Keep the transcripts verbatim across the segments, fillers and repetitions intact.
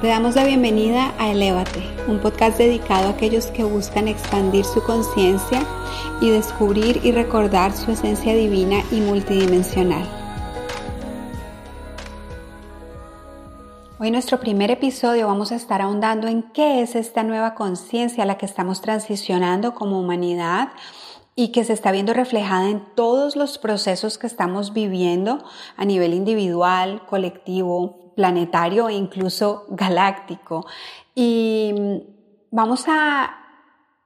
Te damos la bienvenida a Elevate, un podcast dedicado a aquellos que buscan expandir su conciencia y descubrir y recordar su esencia divina y multidimensional. Hoy en nuestro primer episodio vamos a estar ahondando en qué es esta nueva conciencia a la que estamos transicionando como humanidad y que se está viendo reflejada en todos los procesos que estamos viviendo a nivel individual, colectivo, planetario e incluso galáctico. Y vamos a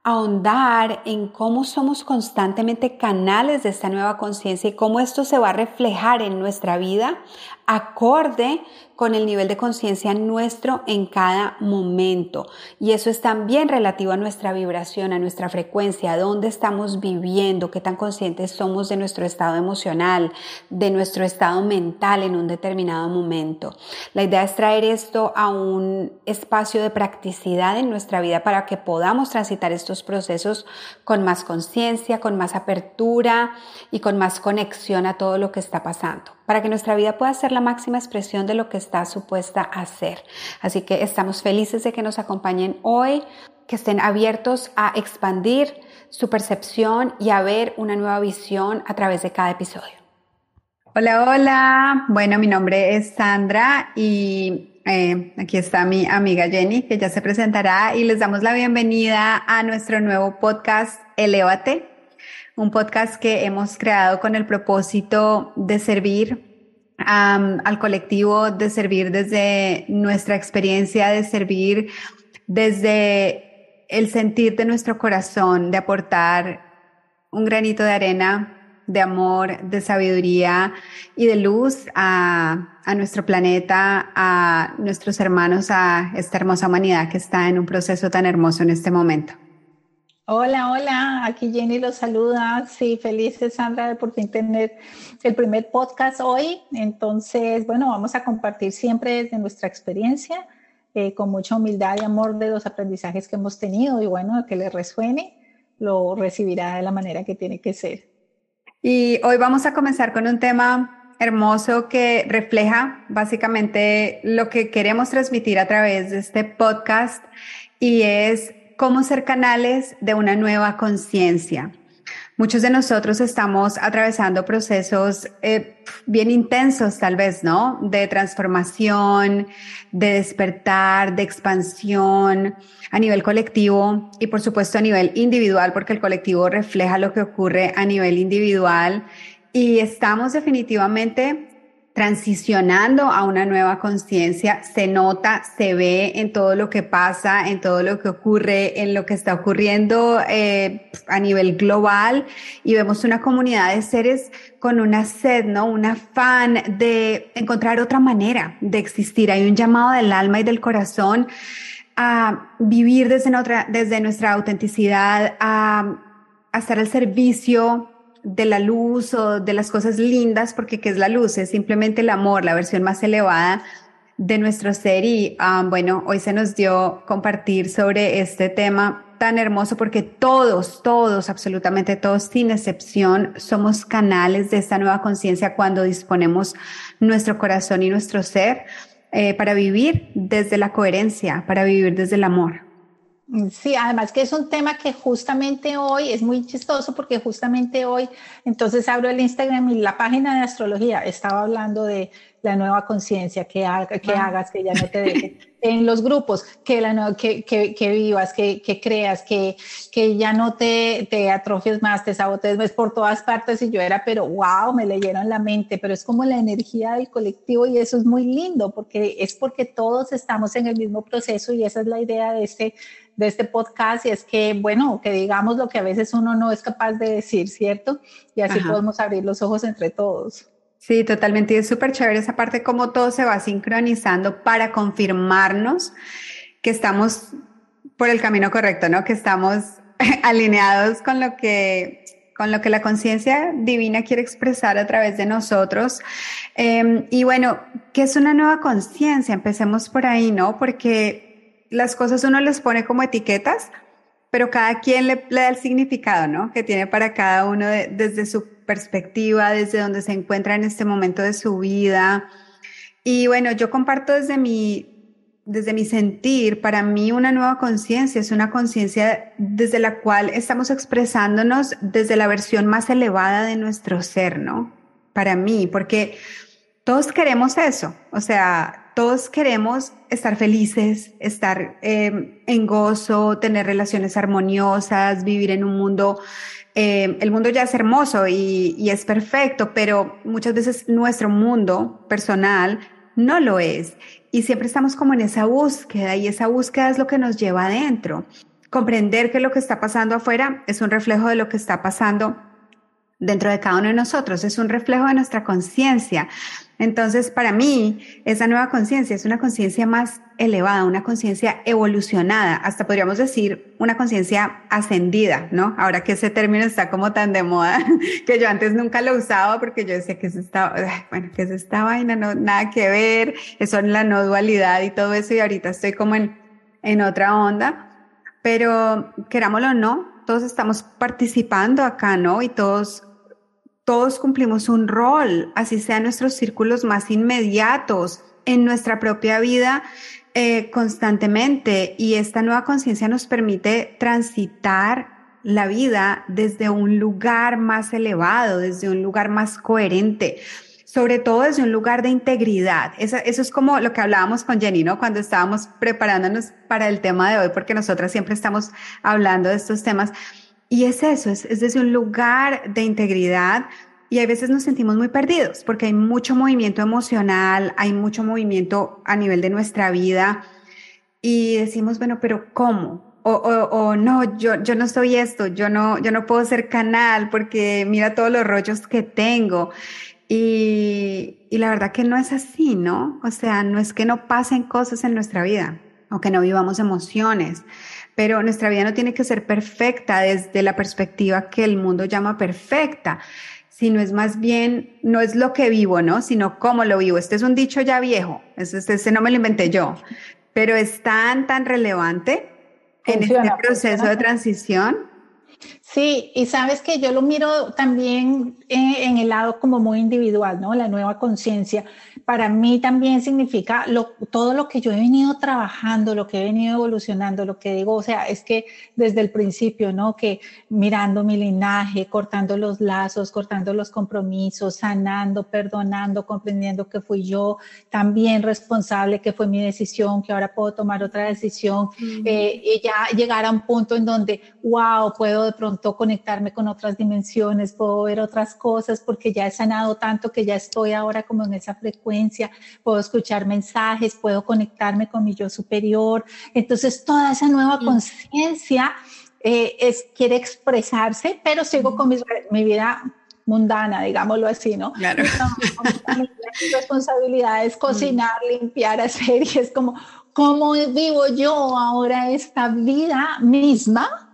ahondar en cómo somos constantemente canales de esta nueva conciencia y cómo esto se va a reflejar en nuestra vida acorde con el nivel de conciencia nuestro en cada momento. Y eso es también relativo a nuestra vibración, a nuestra frecuencia, a dónde estamos viviendo, qué tan conscientes somos de nuestro estado emocional, de nuestro estado mental en un determinado momento. La idea es traer esto a un espacio de practicidad en nuestra vida para que podamos transitar estos procesos con más conciencia, con más apertura y con más conexión a todo lo que está pasando, para que nuestra vida pueda ser la máxima expresión de lo que está supuesta a ser. Así que estamos felices de que nos acompañen hoy, que estén abiertos a expandir su percepción y a ver una nueva visión a través de cada episodio. Hola, hola. Bueno, mi nombre es Sandra y Eh, aquí está mi amiga Jenny, que ya se presentará, y les damos la bienvenida a nuestro nuevo podcast Elevate, un podcast que hemos creado con el propósito de servir um, al colectivo, de servir desde nuestra experiencia, de servir desde el sentir de nuestro corazón, de aportar un granito de arena de amor, de sabiduría y de luz a, a nuestro planeta, a nuestros hermanos, a esta hermosa humanidad que está en un proceso tan hermoso en este momento. Hola, hola, aquí Jenny los saluda. Sí, felices, Sandra, de por fin tener el primer podcast hoy. Entonces, bueno, vamos a compartir siempre desde nuestra experiencia, eh, con mucha humildad y amor de los aprendizajes que hemos tenido, y bueno, que les resuene, lo recibirá de la manera que tiene que ser. Y hoy vamos a comenzar con un tema hermoso que refleja básicamente lo que queremos transmitir a través de este podcast, y es cómo ser canales de una nueva conciencia. Muchos de nosotros estamos atravesando procesos eh, bien intensos tal vez, ¿no? De transformación, de despertar, de expansión a nivel colectivo y por supuesto a nivel individual, porque el colectivo refleja lo que ocurre a nivel individual, y estamos definitivamente transicionando a una nueva conciencia. Se nota, se ve en todo lo que pasa, en todo lo que ocurre, en lo que está ocurriendo eh, a nivel global, y vemos una comunidad de seres con una sed, ¿no? Un afán de encontrar otra manera de existir. Hay un llamado del alma y del corazón a vivir desde nuestra, desde nuestra autenticidad, a, a estar al servicio de la luz o de las cosas lindas, porque ¿qué es la luz? Es simplemente el amor, la versión más elevada de nuestro ser. Y um, bueno, hoy se nos dio compartir sobre este tema tan hermoso, porque todos, todos, absolutamente todos, sin excepción, somos canales de esta nueva conciencia cuando disponemos nuestro corazón y nuestro ser eh, para vivir desde la coherencia, para vivir desde el amor. Sí, además que es un tema que justamente hoy es muy chistoso, porque justamente hoy, entonces abro el Instagram y la página de astrología estaba hablando de la nueva conciencia, que, haga, que ah. hagas, que ya no te dejes, en los grupos, que, la, que, que, que vivas, que, que creas, que, que ya no te, te atrofies más, te sabotees más, por todas partes. Y yo era, pero wow, me leyeron la mente, pero es como la energía del colectivo, y eso es muy lindo, porque es porque todos estamos en el mismo proceso, y esa es la idea de este, de este podcast, y es que, bueno, que digamos lo que a veces uno no es capaz de decir, ¿cierto? Y así Ajá. podemos abrir los ojos entre todos. Sí, totalmente. Y es súper chévere esa parte, cómo todo se va sincronizando para confirmarnos que estamos por el camino correcto, ¿no? Que estamos alineados con lo que, con lo que la conciencia divina quiere expresar a través de nosotros. Eh, y bueno, ¿qué es una nueva conciencia? Empecemos por ahí, ¿no? Porque las cosas uno les pone como etiquetas, pero cada quien le, le da el significado, ¿no? Que tiene para cada uno de, desde su perspectiva, desde donde se encuentra en este momento de su vida. Y bueno, yo comparto desde mi desde mi sentir, para mí una nueva conciencia es una conciencia desde la cual estamos expresándonos desde la versión más elevada de nuestro ser, ¿no? Para mí, porque todos queremos eso, o sea, todos queremos estar felices, estar eh, en gozo, tener relaciones armoniosas, vivir en un mundo... Eh, el mundo ya es hermoso y, y es perfecto, pero muchas veces nuestro mundo personal no lo es. Y siempre estamos como en esa búsqueda, y esa búsqueda es lo que nos lleva adentro. Comprender que lo que está pasando afuera es un reflejo de lo que está pasando dentro de cada uno de nosotros, es un reflejo de nuestra conciencia. Entonces, para mí, esa nueva conciencia es una conciencia más elevada, una conciencia evolucionada, hasta podríamos decir una conciencia ascendida, ¿no? Ahora que ese término está como tan de moda, que yo antes nunca lo usaba porque yo decía que es esta, bueno, que es esta vaina, no, nada que ver, eso es la no dualidad y todo eso, y ahorita estoy como en, en otra onda, pero querámoslo o no, todos estamos participando acá, ¿no? Y todos, todos cumplimos un rol, así sean nuestros círculos más inmediatos, en nuestra propia vida eh, constantemente. Y esta nueva conciencia nos permite transitar la vida desde un lugar más elevado, desde un lugar más coherente, sobre todo desde un lugar de integridad. Eso, eso es como lo que hablábamos con Jenny, ¿no? Cuando estábamos preparándonos para el tema de hoy, porque nosotras siempre estamos hablando de estos temas. Y es eso, es, es desde un lugar de integridad. Y a veces nos sentimos muy perdidos porque hay mucho movimiento emocional, hay mucho movimiento a nivel de nuestra vida y decimos, bueno, pero ¿cómo? O, o, o no, yo, yo no soy esto, yo no, yo no puedo ser canal porque mira todos los rollos que tengo. Y, y la verdad que no es así, ¿no? O sea, no es que no pasen cosas en nuestra vida o que no vivamos emociones, pero nuestra vida no tiene que ser perfecta desde la perspectiva que el mundo llama perfecta, sino es más bien, no es lo que vivo, ¿no? Sino cómo lo vivo. Este es un dicho ya viejo, este, este no me lo inventé yo, pero es tan, tan relevante funciona, en este proceso funciona. De transición. Sí, y sabes que yo lo miro también en, en el lado como muy individual, ¿no? La nueva conciencia. Para mí también significa lo, todo lo que yo he venido trabajando, lo que he venido evolucionando, lo que digo, o sea, es que desde el principio, ¿no? Que mirando mi linaje, cortando los lazos, cortando los compromisos, sanando, perdonando, comprendiendo que fui yo también responsable, que fue mi decisión, que ahora puedo tomar otra decisión, mm. eh, y ya llegar a un punto en donde, wow, puedo de pronto conectarme con otras dimensiones, puedo ver otras cosas porque ya he sanado tanto que ya estoy ahora como en esa frecuencia, puedo escuchar mensajes, puedo conectarme con mi yo superior. Entonces toda esa nueva sí. conciencia eh, es, quiere expresarse, pero sigo sí. con mis, mi vida mundana, digámoslo así, ¿no? Claro. Entonces, mis responsabilidades, cocinar, sí. limpiar, hacer, y es como, ¿cómo vivo yo ahora esta vida misma?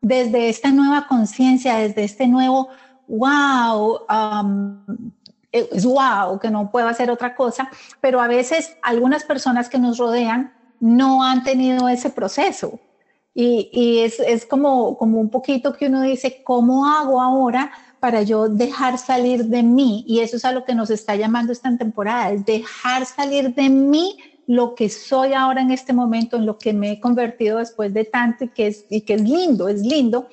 Desde esta nueva conciencia, desde este nuevo wow, um, es wow, que no puedo hacer otra cosa, pero a veces algunas personas que nos rodean no han tenido ese proceso y, y es, es como, como un poquito que uno dice, ¿cómo hago ahora para yo dejar salir de mí? Y eso es a lo que nos está llamando esta temporada, es dejar salir de mí lo que soy ahora en este momento, en lo que me he convertido después de tanto y que es, y que es lindo, es lindo,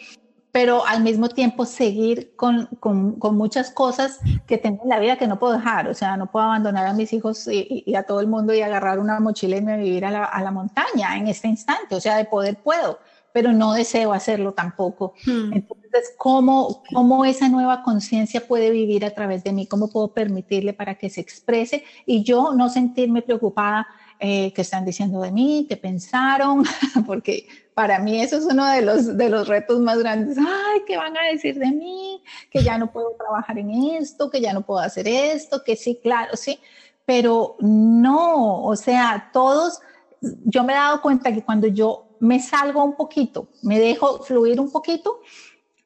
pero al mismo tiempo seguir con, con, con muchas cosas que tengo en la vida que no puedo dejar, o sea, no puedo abandonar a mis hijos y, y a todo el mundo y agarrar una mochila y me vivir a la, a la montaña en este instante, o sea, de poder puedo, pero no deseo hacerlo tampoco. Hmm. Entonces, ¿cómo, ¿cómo esa nueva conciencia puede vivir a través de mí? ¿Cómo puedo permitirle para que se exprese y yo no sentirme preocupada? Eh, ¿Qué están diciendo de mí? ¿Qué pensaron? Porque para mí eso es uno de los, de los retos más grandes. Ay, ¿qué van a decir de mí? Que ya no puedo trabajar en esto, que ya no puedo hacer esto, que sí, claro, sí. Pero no, o sea, todos, yo me he dado cuenta que cuando yo me salgo un poquito, me dejo fluir un poquito,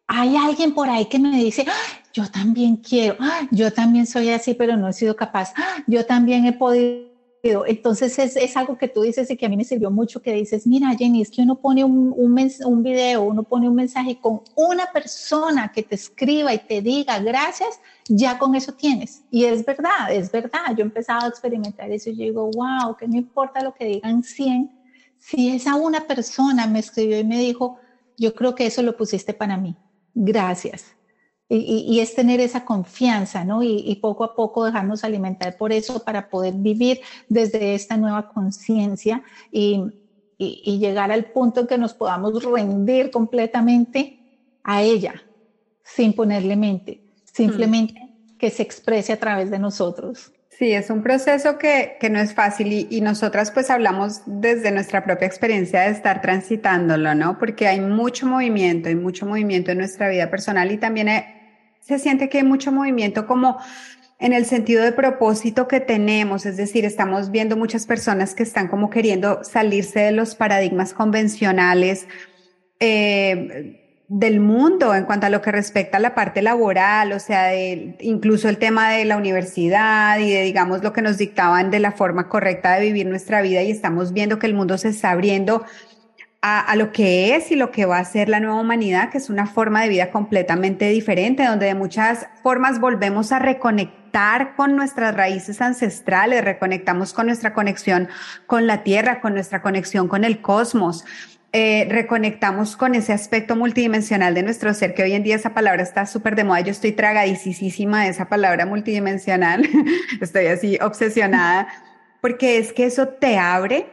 hay alguien por ahí que me dice, ¡ah! Yo también quiero, ¡ah! Yo también soy así, pero no he sido capaz, ¡ah! Yo también he podido Entonces es, es algo que tú dices y que a mí me sirvió mucho, que dices, mira Jenny, es que uno pone un, un, mens- un video, uno pone un mensaje con una persona que te escriba y te diga gracias, ya con eso tienes. Y es verdad, es verdad, yo empezaba a experimentar eso y yo digo, wow, que no importa lo que digan cien, si esa una persona me escribió y me dijo, yo creo que eso lo pusiste para mí, gracias. Y, y es tener esa confianza, ¿no? Y, y poco a poco dejarnos alimentar por eso para poder vivir desde esta nueva conciencia y, y, y llegar al punto en que nos podamos rendir completamente a ella, sin ponerle mente, simplemente mm. que se exprese a través de nosotros. Sí, es un proceso que, que no es fácil y, y nosotras pues hablamos desde nuestra propia experiencia de estar transitándolo, ¿no? Porque hay mucho movimiento, hay mucho movimiento en nuestra vida personal y también hay, se siente que hay mucho movimiento como en el sentido de propósito que tenemos, es decir, estamos viendo muchas personas que están como queriendo salirse de los paradigmas convencionales eh, del mundo en cuanto a lo que respecta a la parte laboral, o sea, de, incluso el tema de la universidad y de, digamos, lo que nos dictaban de la forma correcta de vivir nuestra vida, y estamos viendo que el mundo se está abriendo A, a lo que es y lo que va a ser la nueva humanidad, que es una forma de vida completamente diferente, donde de muchas formas volvemos a reconectar con nuestras raíces ancestrales, reconectamos con nuestra conexión con la tierra, con nuestra conexión con el cosmos, eh, reconectamos con ese aspecto multidimensional de nuestro ser, que hoy en día esa palabra está súper de moda, yo estoy tragadicísima de esa palabra multidimensional, estoy así obsesionada, porque es que eso te abre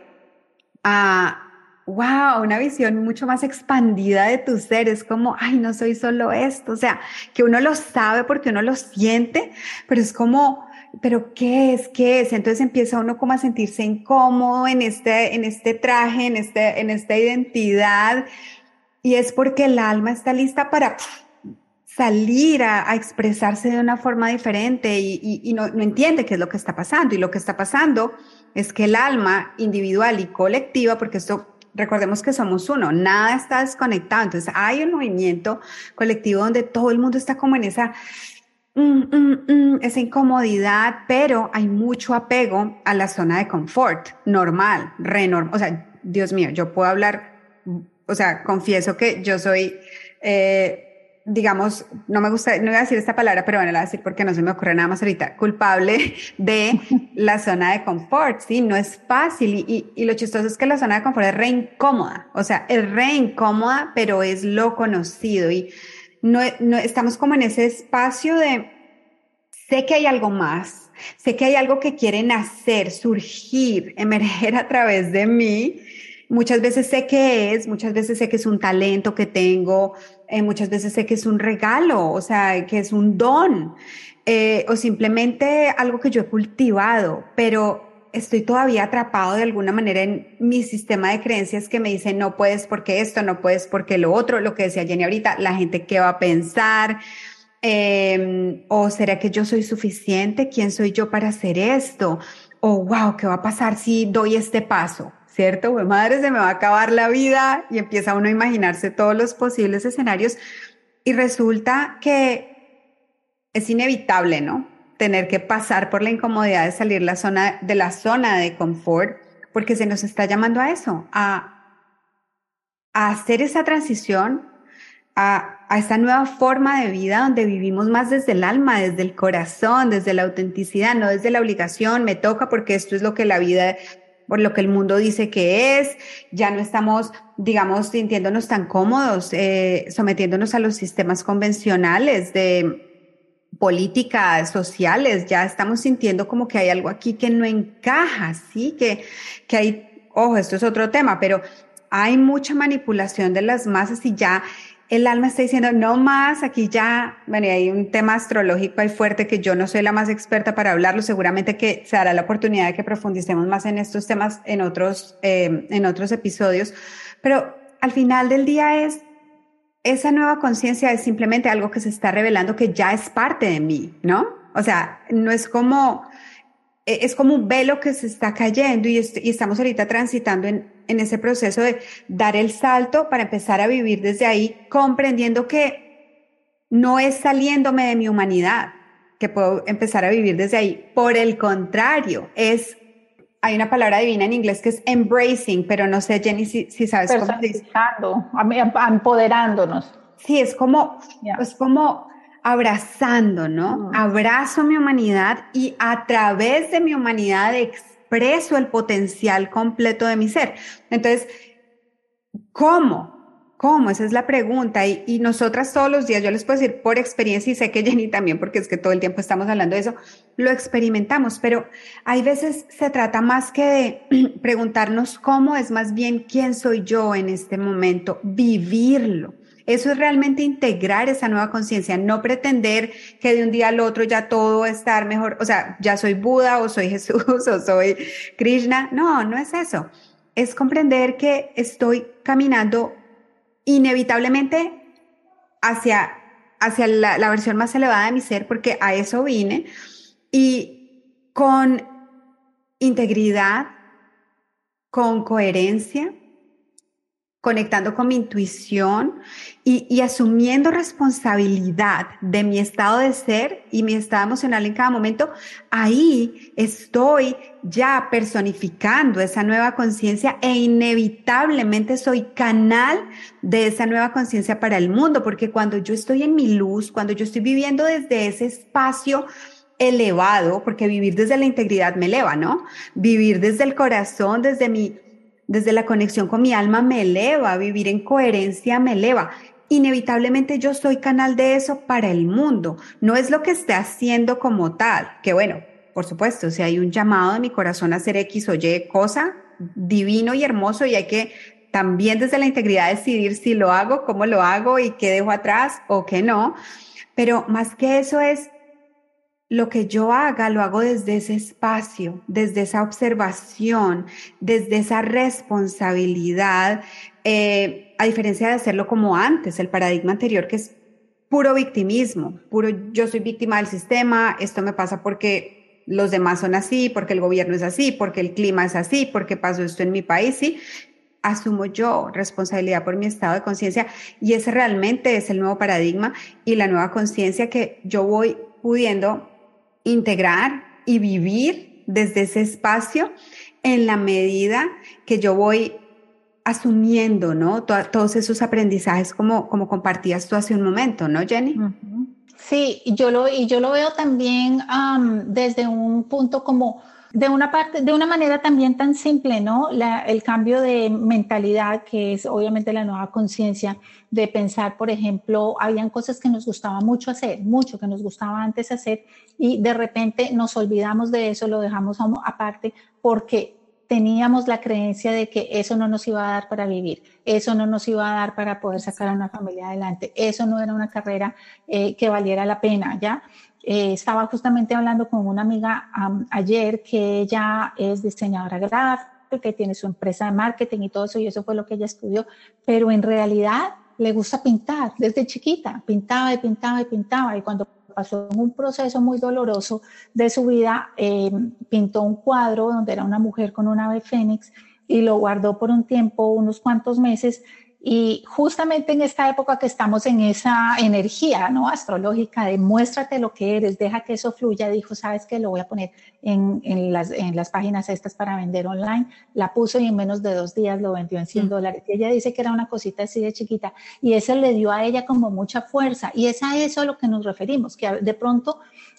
a... wow, una visión mucho más expandida de tu ser, es como, ay, no soy solo esto, o sea, que uno lo sabe porque uno lo siente, pero es como, pero ¿qué es? ¿Qué es? Entonces empieza uno como a sentirse incómodo en este, en este traje, en este, en esta identidad, y es porque el alma está lista para salir a, a expresarse de una forma diferente y, y, y no, no entiende qué es lo que está pasando, y lo que está pasando es que el alma individual y colectiva, porque esto recordemos que somos uno, nada está desconectado, entonces hay un movimiento colectivo donde todo el mundo está como en esa, mm, mm, mm, esa incomodidad, pero hay mucho apego a la zona de confort, normal, renormal, o sea, Dios mío, yo puedo hablar, o sea, confieso que yo soy, eh, digamos, no me gusta, no voy a decir esta palabra, pero bueno, la voy a decir porque no se me ocurre nada más ahorita, culpable de la zona de confort, ¿sí? No es fácil y, y, y lo chistoso es que la zona de confort es re incómoda, o sea, es re incómoda, pero es lo conocido y no, no estamos como en ese espacio de sé que hay algo más, sé que hay algo que quieren hacer, surgir, emerger a través de mí. Muchas veces sé que es, muchas veces sé que es un talento que tengo, eh, muchas veces sé que es un regalo, o sea, que es un don, eh, o simplemente algo que yo he cultivado, pero estoy todavía atrapado de alguna manera en mi sistema de creencias que me dicen no puedes porque esto, no puedes porque lo otro, lo que decía Jenny ahorita, la gente qué va a pensar, eh, o será que yo soy suficiente, quién soy yo para hacer esto, o wow, qué va a pasar si doy este paso. ¿Cierto? Pues madre, se me va a acabar la vida y empieza uno a imaginarse todos los posibles escenarios y resulta que es inevitable, ¿no? Tener que pasar por la incomodidad de salir la zona, de la zona de confort porque se nos está llamando a eso, a, a hacer esa transición a, a esta nueva forma de vida donde vivimos más desde el alma, desde el corazón, desde la autenticidad, no desde la obligación, me toca porque esto es lo que la vida... por lo que el mundo dice que es, ya no estamos, digamos, sintiéndonos tan cómodos, eh, sometiéndonos a los sistemas convencionales de políticas sociales, ya estamos sintiendo como que hay algo aquí que no encaja, ¿sí? Que, que hay, ojo, esto es otro tema, pero hay mucha manipulación de las masas y ya el alma está diciendo, no más, aquí ya, bueno, hay un tema astrológico ahí fuerte que yo no soy la más experta para hablarlo, seguramente que se dará la oportunidad de que profundicemos más en estos temas en otros, eh, en otros episodios, pero al final del día es, esa nueva conciencia es simplemente algo que se está revelando que ya es parte de mí, ¿no? O sea, no es como, es como un velo que se está cayendo y, est- y estamos ahorita transitando en, en ese proceso de dar el salto para empezar a vivir desde ahí, comprendiendo que no es saliéndome de mi humanidad que puedo empezar a vivir desde ahí. Por el contrario, es Hay una palabra divina en inglés que es embracing, pero no sé, Jenny, si, si sabes cómo se dice. Empoderándonos. Sí, es como, yeah. es como abrazando, ¿no? Mm. Abrazo mi humanidad y a través de mi humanidad expreso el potencial completo de mi ser. Entonces, ¿cómo? ¿Cómo? Esa es la pregunta. Y, y nosotras todos los días, yo les puedo decir por experiencia, y sé que Jenny también, porque es que todo el tiempo estamos hablando de eso, lo experimentamos, pero hay veces se trata más que de preguntarnos cómo, es más bien quién soy yo en este momento, vivirlo. Eso es realmente integrar esa nueva conciencia, no pretender que de un día al otro ya todo va a estar mejor, o sea, ya soy Buda o soy Jesús o soy Krishna. No, no es eso. Es comprender que estoy caminando inevitablemente hacia, hacia la, la versión más elevada de mi ser, porque a eso vine, y con integridad, con coherencia, conectando con mi intuición y, y asumiendo responsabilidad de mi estado de ser y mi estado emocional en cada momento. Ahí estoy ya personificando esa nueva conciencia e inevitablemente soy canal de esa nueva conciencia para el mundo, porque cuando yo estoy en mi luz, cuando yo estoy viviendo desde ese espacio elevado, porque vivir desde la integridad me eleva, ¿no? Vivir desde el corazón, desde mi, desde la conexión con mi alma me eleva, vivir en coherencia me eleva. Inevitablemente yo soy canal de eso para el mundo. No es lo que esté haciendo como tal, que bueno, por supuesto, si hay un llamado de mi corazón a hacer X o Y cosa, divino y hermoso, y hay que también desde la integridad decidir si lo hago, cómo lo hago y qué dejo atrás o qué no. Pero más que eso es, lo que yo haga, lo hago desde ese espacio, desde esa observación, desde esa responsabilidad, eh, a diferencia de hacerlo como antes, el paradigma anterior que es puro victimismo, puro yo soy víctima del sistema, esto me pasa porque los demás son así, porque el gobierno es así, porque el clima es así, porque pasó esto en mi país, ¿sí? Asumo yo responsabilidad por mi estado de conciencia, y ese realmente es el nuevo paradigma y la nueva conciencia que yo voy pudiendo integrar y vivir desde ese espacio en la medida que yo voy asumiendo, ¿no? Tod- todos esos aprendizajes como, como compartías tú hace un momento, ¿no, Jenny? Uh-huh. Sí, yo lo, y yo lo veo también um, desde un punto como, de una parte, de una manera también tan simple, ¿no? La, el cambio de mentalidad, que es obviamente la nueva conciencia, de pensar, por ejemplo, habían cosas que nos gustaba mucho hacer, mucho que nos gustaba antes hacer, y de repente nos olvidamos de eso, lo dejamos aparte, porque teníamos la creencia de que eso no nos iba a dar para vivir, eso no nos iba a dar para poder sacar a una familia adelante, eso no era una carrera eh, que valiera la pena, ¿ya? Eh, estaba justamente hablando con una amiga um, ayer, que ella es diseñadora gráfica, que tiene su empresa de marketing y todo eso, y eso fue lo que ella estudió, pero en realidad le gusta pintar desde chiquita, pintaba y pintaba y pintaba, y cuando pasó un proceso muy doloroso de su vida, eh, pintó un cuadro donde era una mujer con un ave fénix y lo guardó por un tiempo, unos cuantos meses, y justamente en esta época que estamos en esa energía, ¿no?, astrológica, de muéstrate lo que eres, deja que eso fluya, dijo, ¿sabes qué? Lo voy a poner en, en, las, en las páginas estas para vender online, la puso y en menos de dos días lo vendió en cien dólares, y ella dice que era una cosita así de chiquita, y eso le dio a ella como mucha fuerza, y es a eso a lo que nos referimos, que de pronto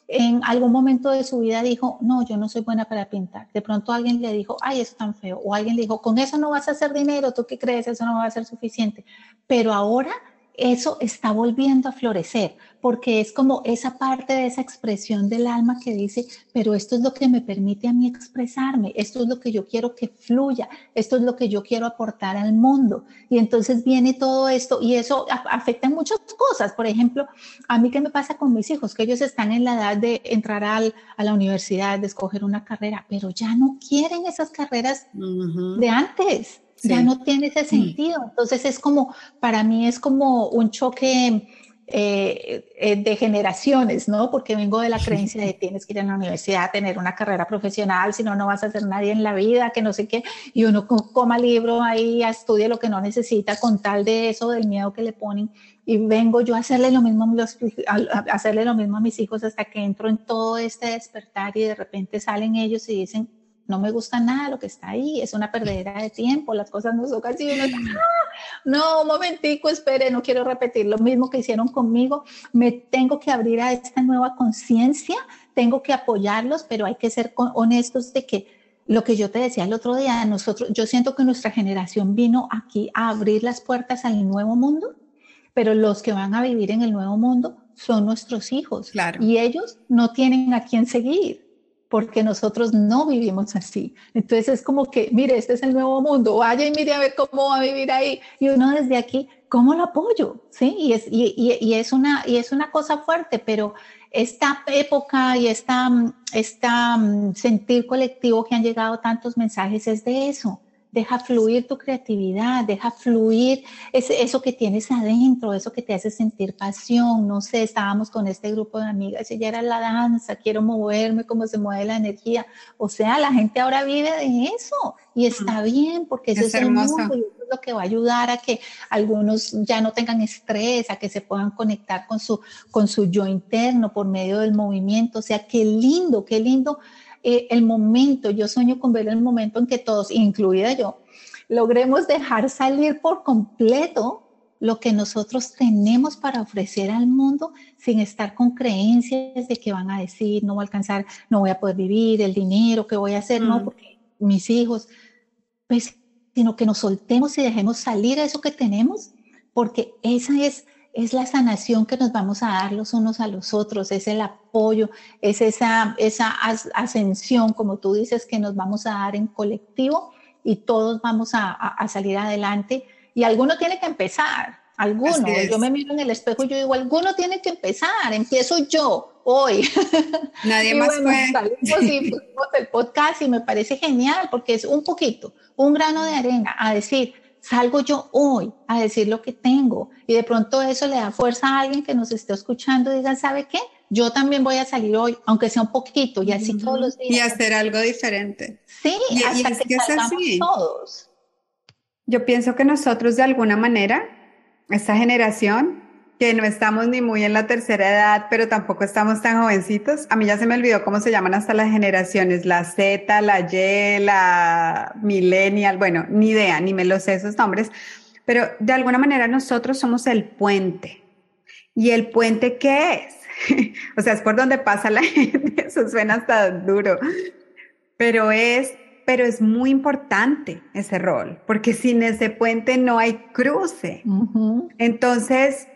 en algún momento de su vida dijo, no, yo no soy buena para pintar, de pronto alguien le dijo, ay, eso es tan feo, o alguien le dijo, con eso no vas a hacer dinero, ¿tú qué crees? Eso no va a ser suficiente, pero ahora eso está volviendo a florecer, porque es como esa parte de esa expresión del alma que dice, pero esto es lo que me permite a mí expresarme, esto es lo que yo quiero que fluya, esto es lo que yo quiero aportar al mundo, y entonces viene todo esto, y eso afecta muchas cosas. Por ejemplo, a mí, ¿qué me pasa con mis hijos? Que ellos están en la edad de entrar al, a la universidad, de escoger una carrera, pero ya no quieren esas carreras uh-huh. de antes. Sí. Ya no tiene ese sentido. Entonces es como, para mí es como un choque eh, eh, de generaciones, ¿no? Porque vengo de la creencia de tienes que ir a la universidad, tener una carrera profesional, si no, no vas a ser nadie en la vida, que no sé qué, y uno coma libro ahí, estudie lo que no necesita con tal de eso, del miedo que le ponen, y vengo yo a hacerle lo mismo a, los, a, a hacerle lo mismo a mis hijos, hasta que entro en todo este despertar y de repente salen ellos y dicen, no me gusta nada lo que está ahí, es una perdedera de tiempo, las cosas no son casi, uno está, ¡ah! No, un momentico, espere, no quiero repetir lo mismo que hicieron conmigo, me tengo que abrir a esta nueva conciencia, tengo que apoyarlos, pero hay que ser honestos de que lo que yo te decía el otro día, nosotros, yo siento que nuestra generación vino aquí a abrir las puertas al nuevo mundo, pero los que van a vivir en el nuevo mundo son nuestros hijos. Claro. Y ellos no tienen a quién seguir, porque nosotros no vivimos así. Entonces es como que, mire, este es el nuevo mundo, vaya y mire a ver cómo va a vivir ahí. Y uno desde aquí, ¿cómo lo apoyo? ¿Sí? Y es, y, y, y es, una, y es una cosa fuerte, pero esta época y este esta sentir colectivo que han llegado tantos mensajes es de eso. Deja fluir tu creatividad, deja fluir ese, eso que tienes adentro, eso que te hace sentir pasión. No sé, estábamos con este grupo de amigas y ya era la danza, quiero moverme, cómo se mueve la energía. O sea, la gente ahora vive de eso y está bien, porque eso es, es el mundo y eso es lo que va a ayudar a que algunos ya no tengan estrés, a que se puedan conectar con su, con su yo interno por medio del movimiento. O sea, qué lindo, qué lindo. Eh, el momento, yo sueño con ver el momento en que todos, incluida yo, logremos dejar salir por completo lo que nosotros tenemos para ofrecer al mundo sin estar con creencias de que van a decir, no voy a alcanzar, no voy a poder vivir, el dinero, ¿qué voy a hacer? Mm. No, porque mis hijos, pues, sino que nos soltemos y dejemos salir a eso que tenemos, porque esa es... es la sanación que nos vamos a dar los unos a los otros, es el apoyo, es esa, esa as, ascensión, como tú dices, que nos vamos a dar en colectivo y todos vamos a, a, a salir adelante. Y alguno tiene que empezar, alguno. Yo me miro en el espejo y yo digo, alguno tiene que empezar, empiezo yo hoy. Nadie y más bueno, puede. Salimos y fuimos del podcast y me parece genial porque es un poquito, un grano de arena a decir, salgo yo hoy a decir lo que tengo y de pronto eso le da fuerza a alguien que nos esté escuchando y digan, ¿sabe qué? Yo también voy a salir hoy, aunque sea un poquito y así uh-huh. todos los días. Y hacer algo diferente. Sí, y, hasta y es que, que salgamos así. Todos. Yo pienso que nosotros de alguna manera, esta generación, que no estamos ni muy en la tercera edad, pero tampoco estamos tan jovencitos, a mí ya se me olvidó cómo se llaman hasta las generaciones, la Z, la Y, la millennial, bueno, ni idea, ni me lo sé esos nombres, pero de alguna manera nosotros somos el puente. ¿Y el puente qué es? O sea, es por donde pasa la gente, eso suena hasta duro, pero es... pero es muy importante ese rol, porque sin ese puente no hay cruce. Uh-huh. Entonces...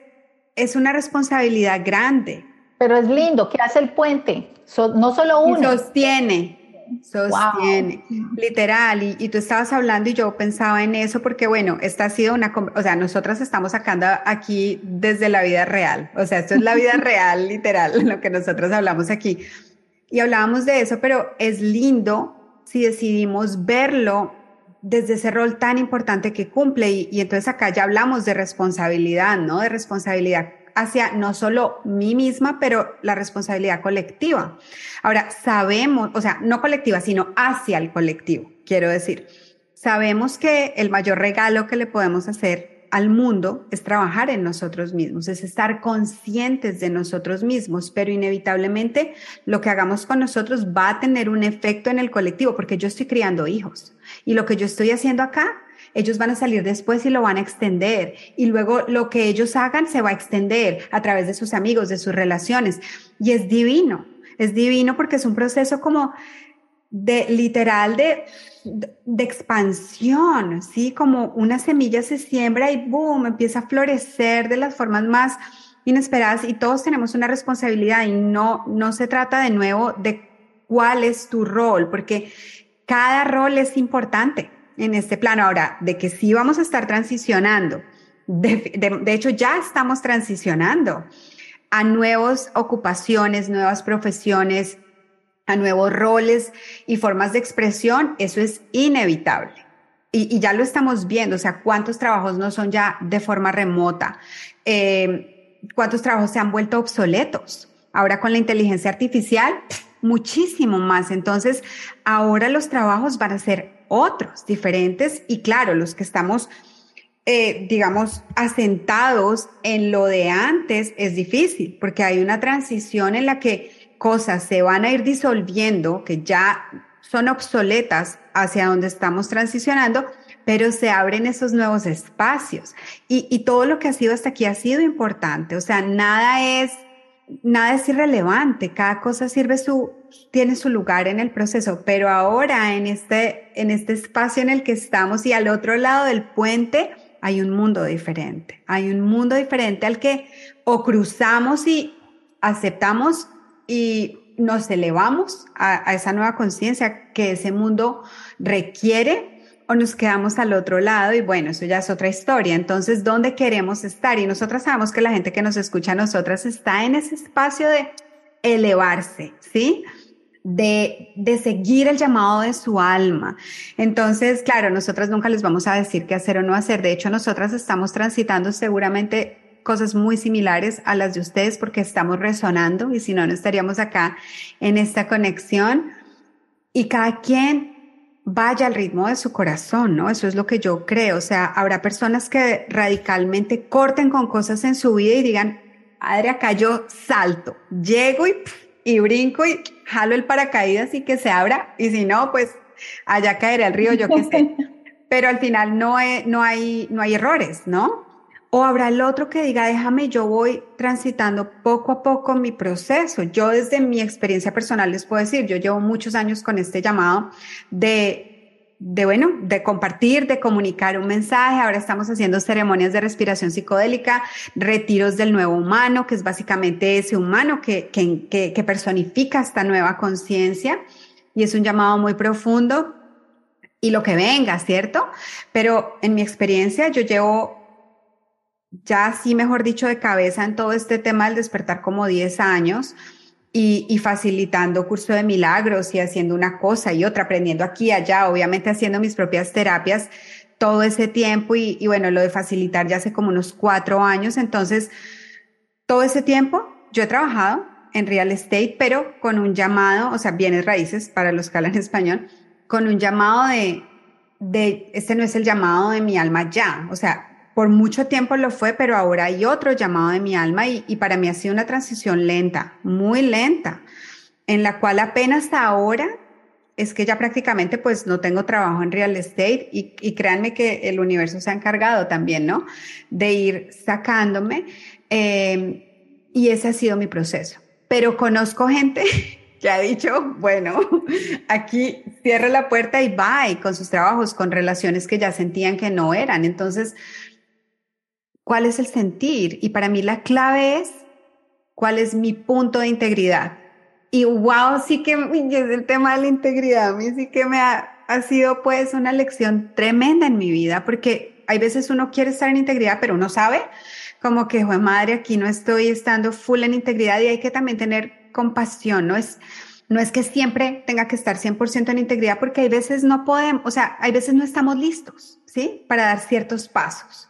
es una responsabilidad grande. Pero es lindo, ¿qué hace el puente? So, no solo uno. Y sostiene, sostiene, wow. Literal. Y, y tú estabas hablando y yo pensaba en eso porque, bueno, esta ha sido una... O sea, nosotras estamos sacando aquí desde la vida real. O sea, esto es la vida real, literal, lo que nosotros hablamos aquí. Y hablábamos de eso, pero es lindo si decidimos verlo desde ese rol tan importante que cumple y, y entonces acá ya hablamos de responsabilidad, ¿no? De responsabilidad hacia no solo mí misma, pero la responsabilidad colectiva. Ahora, sabemos, o sea, no colectiva, sino hacia el colectivo, quiero decir. Sabemos que el mayor regalo que le podemos hacer al mundo es trabajar en nosotros mismos, es estar conscientes de nosotros mismos, pero inevitablemente lo que hagamos con nosotros va a tener un efecto en el colectivo, porque yo estoy criando hijos y lo que yo estoy haciendo acá, ellos van a salir después y lo van a extender y luego lo que ellos hagan se va a extender a través de sus amigos, de sus relaciones y es divino, es divino porque es un proceso como de literal de... de expansión, ¿sí? Como una semilla se siembra y boom, empieza a florecer de las formas más inesperadas y todos tenemos una responsabilidad y no, no se trata de nuevo de cuál es tu rol, porque cada rol es importante en este plano. Ahora, de que sí vamos a estar transicionando, de, de, de hecho ya estamos transicionando a nuevas ocupaciones, nuevas profesiones, a nuevos roles y formas de expresión, eso es inevitable. Y, y ya lo estamos viendo, o sea, cuántos trabajos no son ya de forma remota, eh, cuántos trabajos se han vuelto obsoletos. Ahora con la inteligencia artificial, muchísimo más. Entonces, ahora los trabajos van a ser otros, diferentes, y claro, los que estamos... Eh, digamos, asentados en lo de antes es difícil, porque hay una transición en la que cosas se van a ir disolviendo, que ya son obsoletas hacia donde estamos transicionando, pero se abren esos nuevos espacios. Y, y todo lo que ha sido hasta aquí ha sido importante. O sea, nada es, nada es irrelevante. Cada cosa sirve su, tiene su lugar en el proceso. Pero ahora, en este, en este espacio en el que estamos y al otro lado del puente, hay un mundo diferente. Hay un mundo diferente al que o cruzamos y aceptamos y nos elevamos a, a esa nueva conciencia que ese mundo requiere, o nos quedamos al otro lado y bueno, eso ya es otra historia. Entonces, ¿dónde queremos estar? Y nosotras sabemos que la gente que nos escucha a nosotras está en ese espacio de elevarse, ¿sí? De, de seguir el llamado de su alma. Entonces, claro, nosotras nunca les vamos a decir qué hacer o no hacer. De hecho, nosotras estamos transitando seguramente cosas muy similares a las de ustedes porque estamos resonando y si no, no estaríamos acá en esta conexión. Y cada quien vaya al ritmo de su corazón, ¿no? Eso es lo que yo creo. O sea, habrá personas que radicalmente corten con cosas en su vida y digan, madre, acá yo salto, llego y, pff, y brinco y jalo el paracaídas y que se abra. Y si no, pues allá caerá el río, yo qué sé. Pero al final no hay, no hay, no hay errores, ¿no? O habrá el otro que diga, déjame, yo voy transitando poco a poco mi proceso. Yo desde mi experiencia personal les puedo decir, yo llevo muchos años con este llamado de, de bueno, de compartir, de comunicar un mensaje. Ahora estamos haciendo ceremonias de respiración psicodélica, retiros del nuevo humano, que es básicamente ese humano que, que, que, que personifica esta nueva conciencia. Y es un llamado muy profundo y lo que venga, ¿cierto? Pero en mi experiencia yo llevo... ya sí, mejor dicho, de cabeza en todo este tema del despertar como diez años y, y facilitando curso de milagros y haciendo una cosa y otra, aprendiendo aquí y allá, obviamente haciendo mis propias terapias todo ese tiempo y, y bueno, lo de facilitar ya hace como unos cuatro años, entonces todo ese tiempo yo he trabajado en real estate, pero con un llamado, o sea, bienes raíces para los que hablan español, con un llamado de, de este no es el llamado de mi alma ya, o sea, por mucho tiempo lo fue, pero ahora hay otro llamado de mi alma y, y para mí ha sido una transición lenta, muy lenta, en la cual apenas ahora es que ya prácticamente pues no tengo trabajo en real estate y, y créanme que el universo se ha encargado también, ¿no? De ir sacándome eh, y ese ha sido mi proceso. Pero conozco gente que ha dicho, bueno, aquí cierro la puerta y bye, con sus trabajos, con relaciones que ya sentían que no eran, entonces... ¿Cuál es el sentir? Y para mí la clave es cuál es mi punto de integridad. Y wow, sí que es el tema de la integridad. A mí sí que me ha, ha sido pues una lección tremenda en mi vida, porque hay veces uno quiere estar en integridad, pero uno sabe como que, joder, madre, aquí no estoy estando full en integridad y hay que también tener compasión, ¿no? Es... No es que siempre tenga que estar cien por ciento en integridad porque hay veces no podemos, o sea, hay veces no estamos listos, ¿sí? Para dar ciertos pasos.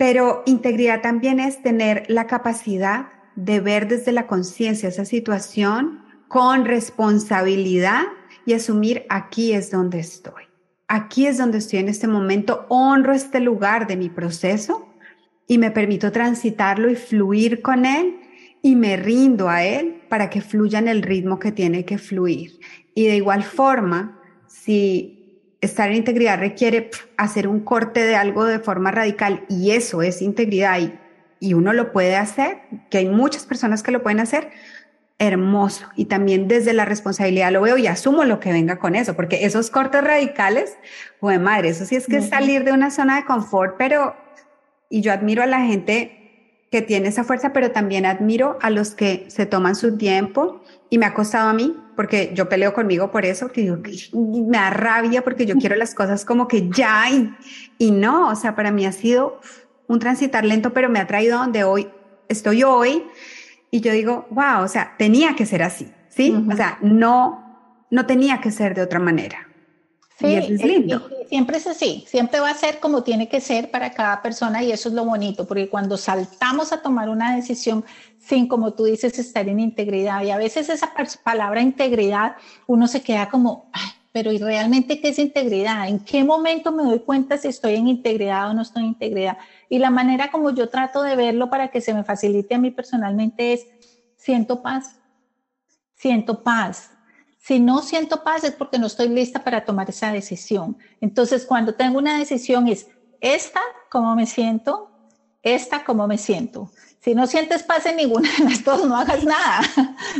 Pero integridad también es tener la capacidad de ver desde la conciencia esa situación con responsabilidad y asumir aquí es donde estoy. Aquí es donde estoy en este momento, honro este lugar de mi proceso y me permito transitarlo y fluir con él. Y me rindo a él para que fluya en el ritmo que tiene que fluir. Y de igual forma, si estar en integridad requiere pff, hacer un corte de algo de forma radical, y eso es integridad, y, y uno lo puede hacer, que hay muchas personas que lo pueden hacer, hermoso. Y también desde la responsabilidad lo veo y asumo lo que venga con eso, porque esos cortes radicales, joder, madre, eso sí es que es salir de una zona de confort, pero, y yo admiro a la gente que tiene esa fuerza, pero también admiro a los que se toman su tiempo y me ha costado a mí, porque yo peleo conmigo por eso, porque yo, me da rabia porque yo quiero las cosas como que ya y, y no, o sea, para mí ha sido un transitar lento, pero me ha traído a donde hoy estoy hoy y yo digo, wow, o sea, tenía que ser así, ¿sí? Uh-huh. O sea, no, no tenía que ser de otra manera. Sí, y eso es lindo. Y, y siempre es así, siempre va a ser como tiene que ser para cada persona y eso es lo bonito, porque cuando saltamos a tomar una decisión sin, como tú dices, estar en integridad, y a veces esa palabra integridad, uno se queda como, ay, pero ¿y realmente qué es integridad? ¿En qué momento me doy cuenta si estoy en integridad o no estoy en integridad? Y la manera como yo trato de verlo para que se me facilite a mí personalmente es, siento paz, siento paz. Si no siento paz es porque no estoy lista para tomar esa decisión. Entonces, cuando tengo una decisión es esta, ¿cómo me siento? Esta, ¿cómo me siento? Si no sientes paz en ninguna de las dos, no hagas nada.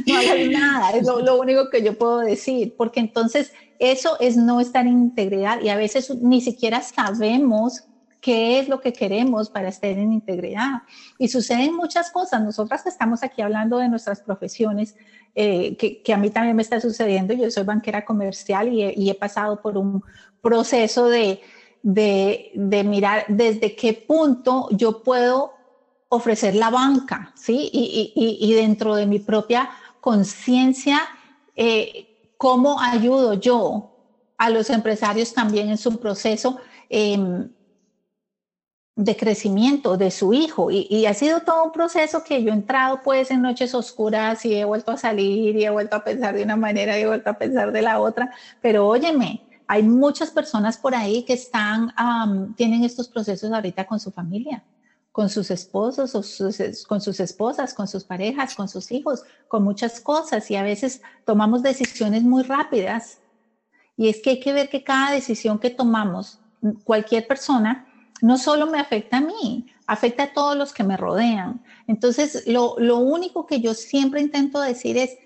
No hagas nada. Es lo, lo único que yo puedo decir. Porque entonces eso es no estar en integridad y a veces ni siquiera sabemos qué es lo que queremos para estar en integridad. Y suceden muchas cosas. Nosotras que estamos aquí hablando de nuestras profesiones, eh, que, que a mí también me está sucediendo. Yo soy banquera comercial y he, y he pasado por un proceso de, de, de mirar desde qué punto yo puedo ofrecer la banca, ¿sí? Y, y, y dentro de mi propia conciencia, eh, ¿cómo ayudo yo a los empresarios también en su proceso eh, de crecimiento de su hijo? Y, y ha sido todo un proceso que yo he entrado pues en noches oscuras y he vuelto a salir y he vuelto a pensar de una manera y he vuelto a pensar de la otra, pero óyeme, hay muchas personas por ahí que están, um, tienen estos procesos ahorita con su familia, con sus esposos, o sus, con sus esposas, con sus parejas, con sus hijos, con muchas cosas, y a veces tomamos decisiones muy rápidas, y es que hay que ver que cada decisión que tomamos, cualquier persona, no solo me afecta a mí, afecta a todos los que me rodean. Entonces, lo, lo único que yo siempre intento decir es,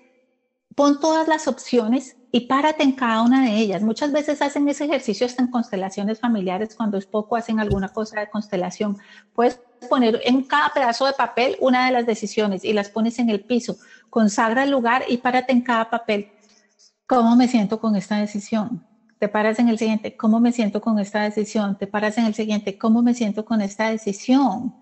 pon todas las opciones y párate en cada una de ellas. Muchas veces hacen ese ejercicio hasta en constelaciones familiares, cuando es poco hacen alguna cosa de constelación. Puedes poner en cada pedazo de papel una de las decisiones y las pones en el piso. Consagra el lugar y párate en cada papel. ¿Cómo me siento con esta decisión? Te paras en el siguiente, ¿cómo me siento con esta decisión? Te paras en el siguiente, ¿cómo me siento con esta decisión?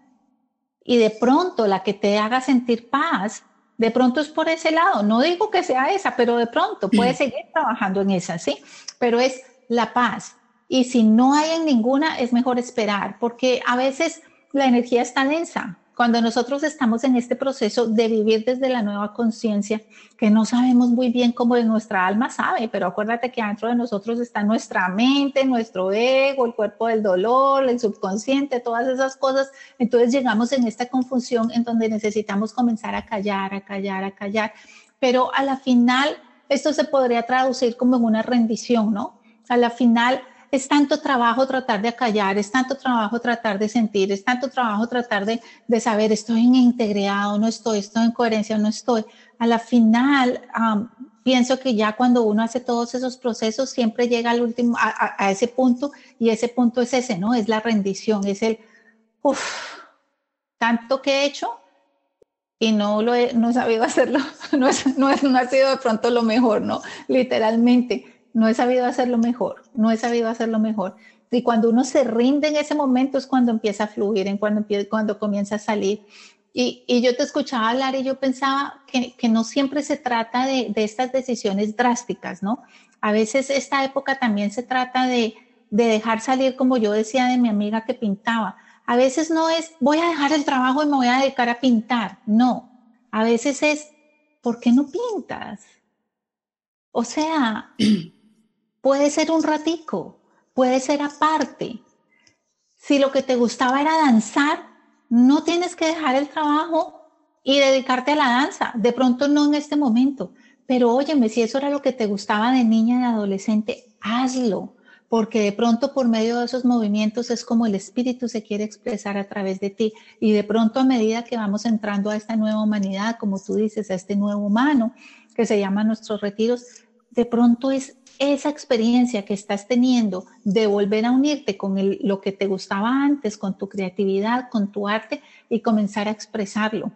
Y de pronto la que te haga sentir paz, de pronto es por ese lado. No digo que sea esa, pero de pronto puedes seguir trabajando en esa, ¿sí? Pero es la paz. Y si no hay en ninguna, es mejor esperar, porque a veces la energía está densa. Cuando nosotros estamos en este proceso de vivir desde la nueva conciencia, que no sabemos muy bien cómo nuestra alma sabe, pero acuérdate que dentro de nosotros está nuestra mente, nuestro ego, el cuerpo del dolor, el subconsciente, todas esas cosas. Entonces llegamos en esta confusión en donde necesitamos comenzar a callar, a callar, a callar. Pero a la final, esto se podría traducir como en una rendición, ¿no? A la final, es tanto trabajo tratar de acallar, es tanto trabajo tratar de sentir, es tanto trabajo tratar de, de saber, estoy en integridad o no estoy, estoy en coherencia o no estoy. A la final, um, pienso que ya cuando uno hace todos esos procesos, siempre llega al último, a, a, a ese punto, y ese punto es ese, ¿no? Es la rendición, es el, uff, tanto que he hecho y no, lo he, no he sabido hacerlo, no, es, no, es, no ha sido de pronto lo mejor, ¿no? Literalmente. No he sabido hacerlo mejor, no he sabido hacerlo mejor. Y cuando uno se rinde en ese momento es cuando empieza a fluir, en cuando, empieza, cuando comienza a salir. Y, y yo te escuchaba hablar y yo pensaba que, que no siempre se trata de, de estas decisiones drásticas, ¿no? A veces esta época también se trata de, de dejar salir, como yo decía de mi amiga que pintaba. A veces no es, voy a dejar el trabajo y me voy a dedicar a pintar. No, a veces es, ¿por qué no pintas? O sea... Puede ser un ratico, puede ser aparte. Si lo que te gustaba era danzar, no tienes que dejar el trabajo y dedicarte a la danza. De pronto no en este momento. Pero óyeme, si eso era lo que te gustaba de niña, de adolescente, hazlo. Porque de pronto por medio de esos movimientos es como el espíritu se quiere expresar a través de ti. Y de pronto a medida que vamos entrando a esta nueva humanidad, como tú dices, a este nuevo humano que se llama nuestros retiros, de pronto es... esa experiencia que estás teniendo de volver a unirte con el, lo que te gustaba antes, con tu creatividad, con tu arte y comenzar a expresarlo.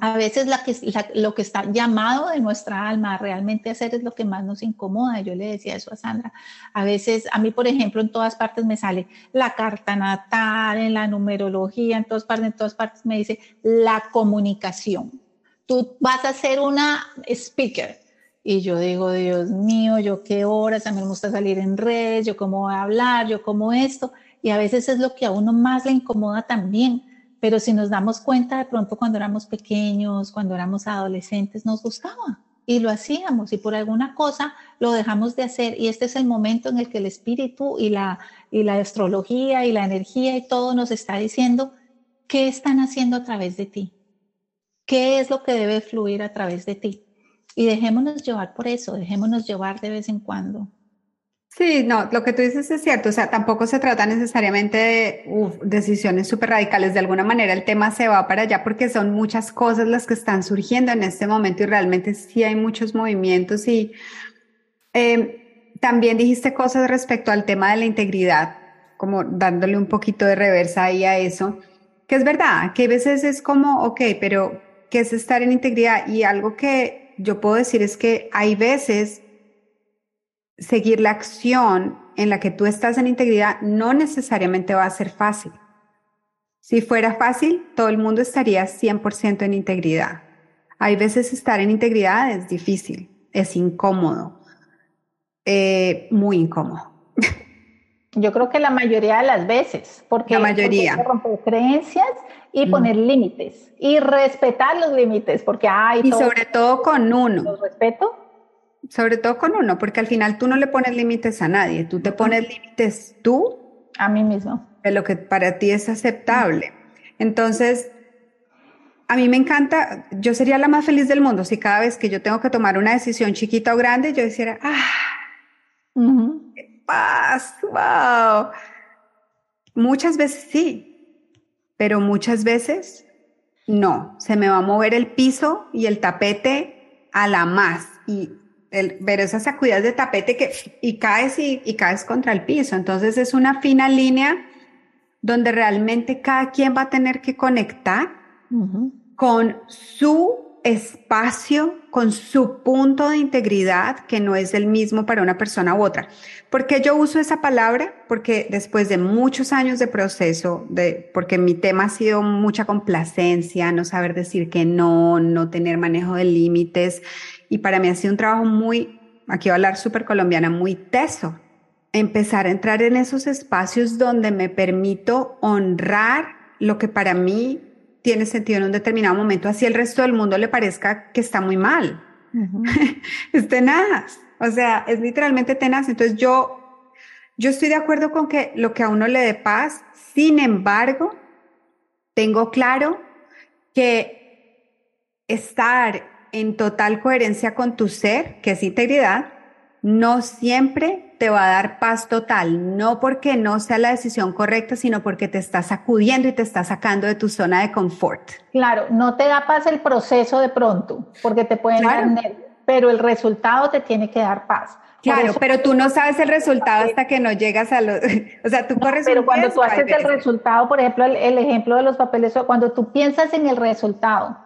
A veces la que, la, lo que está llamado de nuestra alma a realmente hacer es lo que más nos incomoda. Yo le decía eso a Sandra. A veces, a mí, por ejemplo, en todas partes me sale la carta natal, en la numerología, en todas partes, en todas partes me dice la comunicación. Tú vas a ser una speaker. Y yo digo, Dios mío, yo qué horas, a mí me gusta salir en redes, yo cómo voy a hablar, yo cómo esto. Y a veces es lo que a uno más le incomoda también. Pero si nos damos cuenta, de pronto cuando éramos pequeños, cuando éramos adolescentes, nos gustaba. Y lo hacíamos. Y por alguna cosa lo dejamos de hacer. Y este es el momento en el que el espíritu y la, y la astrología y la energía y todo nos está diciendo, ¿qué están haciendo a través de ti? ¿Qué es lo que debe fluir a través de ti? Y dejémonos llevar por eso, dejémonos llevar de vez en cuando. Sí, no, lo que tú dices es cierto, o sea, tampoco se trata necesariamente de uf, decisiones súper radicales, de alguna manera el tema se va para allá porque son muchas cosas las que están surgiendo en este momento y realmente sí hay muchos movimientos y eh, también dijiste cosas respecto al tema de la integridad, como dándole un poquito de reversa ahí a eso, que es verdad, que a veces es como, ok, pero ¿qué es estar en integridad? Y algo que yo puedo decir es que hay veces... Seguir la acción en la que tú estás en integridad no necesariamente va a ser fácil. Si fuera fácil, todo el mundo estaría cien por ciento en integridad. Hay veces estar en integridad es difícil, es incómodo, eh, muy incómodo. Yo creo que la mayoría de las veces, porque, la mayoría. porque romper creencias y poner mm. límites y respetar los límites, porque hay... Y todo sobre todo con uno. Los respeto. Sobre todo con uno, porque al final tú no le pones límites a nadie, tú te pones límites tú. A mí mismo. De lo que para ti es aceptable. Entonces, a mí me encanta, yo sería la más feliz del mundo si cada vez que yo tengo que tomar una decisión chiquita o grande, yo dijera, ¡ah! Uh-huh. ¡Qué paz! ¡Wow! Muchas veces sí, pero muchas veces no. Se me va a mover el piso y el tapete a la más y... El, ver esas sacudidas de tapete que, y caes y, y caes contra el piso. Entonces es una fina línea donde realmente cada quien va a tener que conectar uh-huh. con su espacio, con su punto de integridad que no es el mismo para una persona u otra. ¿Por qué yo uso esa palabra? Porque después de muchos años de proceso, de, porque mi tema ha sido mucha complacencia, no saber decir que no, no tener manejo de límites. Y para mí ha sido un trabajo muy, aquí voy a hablar súper colombiana, muy teso. Empezar a entrar en esos espacios donde me permito honrar lo que para mí tiene sentido en un determinado momento, así el resto del mundo le parezca que está muy mal. Uh-huh. Es tenaz, o sea, es literalmente tenaz. Entonces yo, yo estoy de acuerdo con que lo que a uno le dé paz, sin embargo, tengo claro que estar... en total coherencia con tu ser, que es integridad, no siempre te va a dar paz total, no porque no sea la decisión correcta, sino porque te está sacudiendo y te está sacando de tu zona de confort. Claro, no te da paz el proceso de pronto, porque te pueden claro. dar nervios, pero el resultado te tiene que dar paz. Claro, eso, pero tú no sabes el resultado hasta que no llegas a los... O sea, tú corres... No, pero cuando tú haces el resultado, por ejemplo, el, el ejemplo de los papeles, cuando tú piensas en el resultado,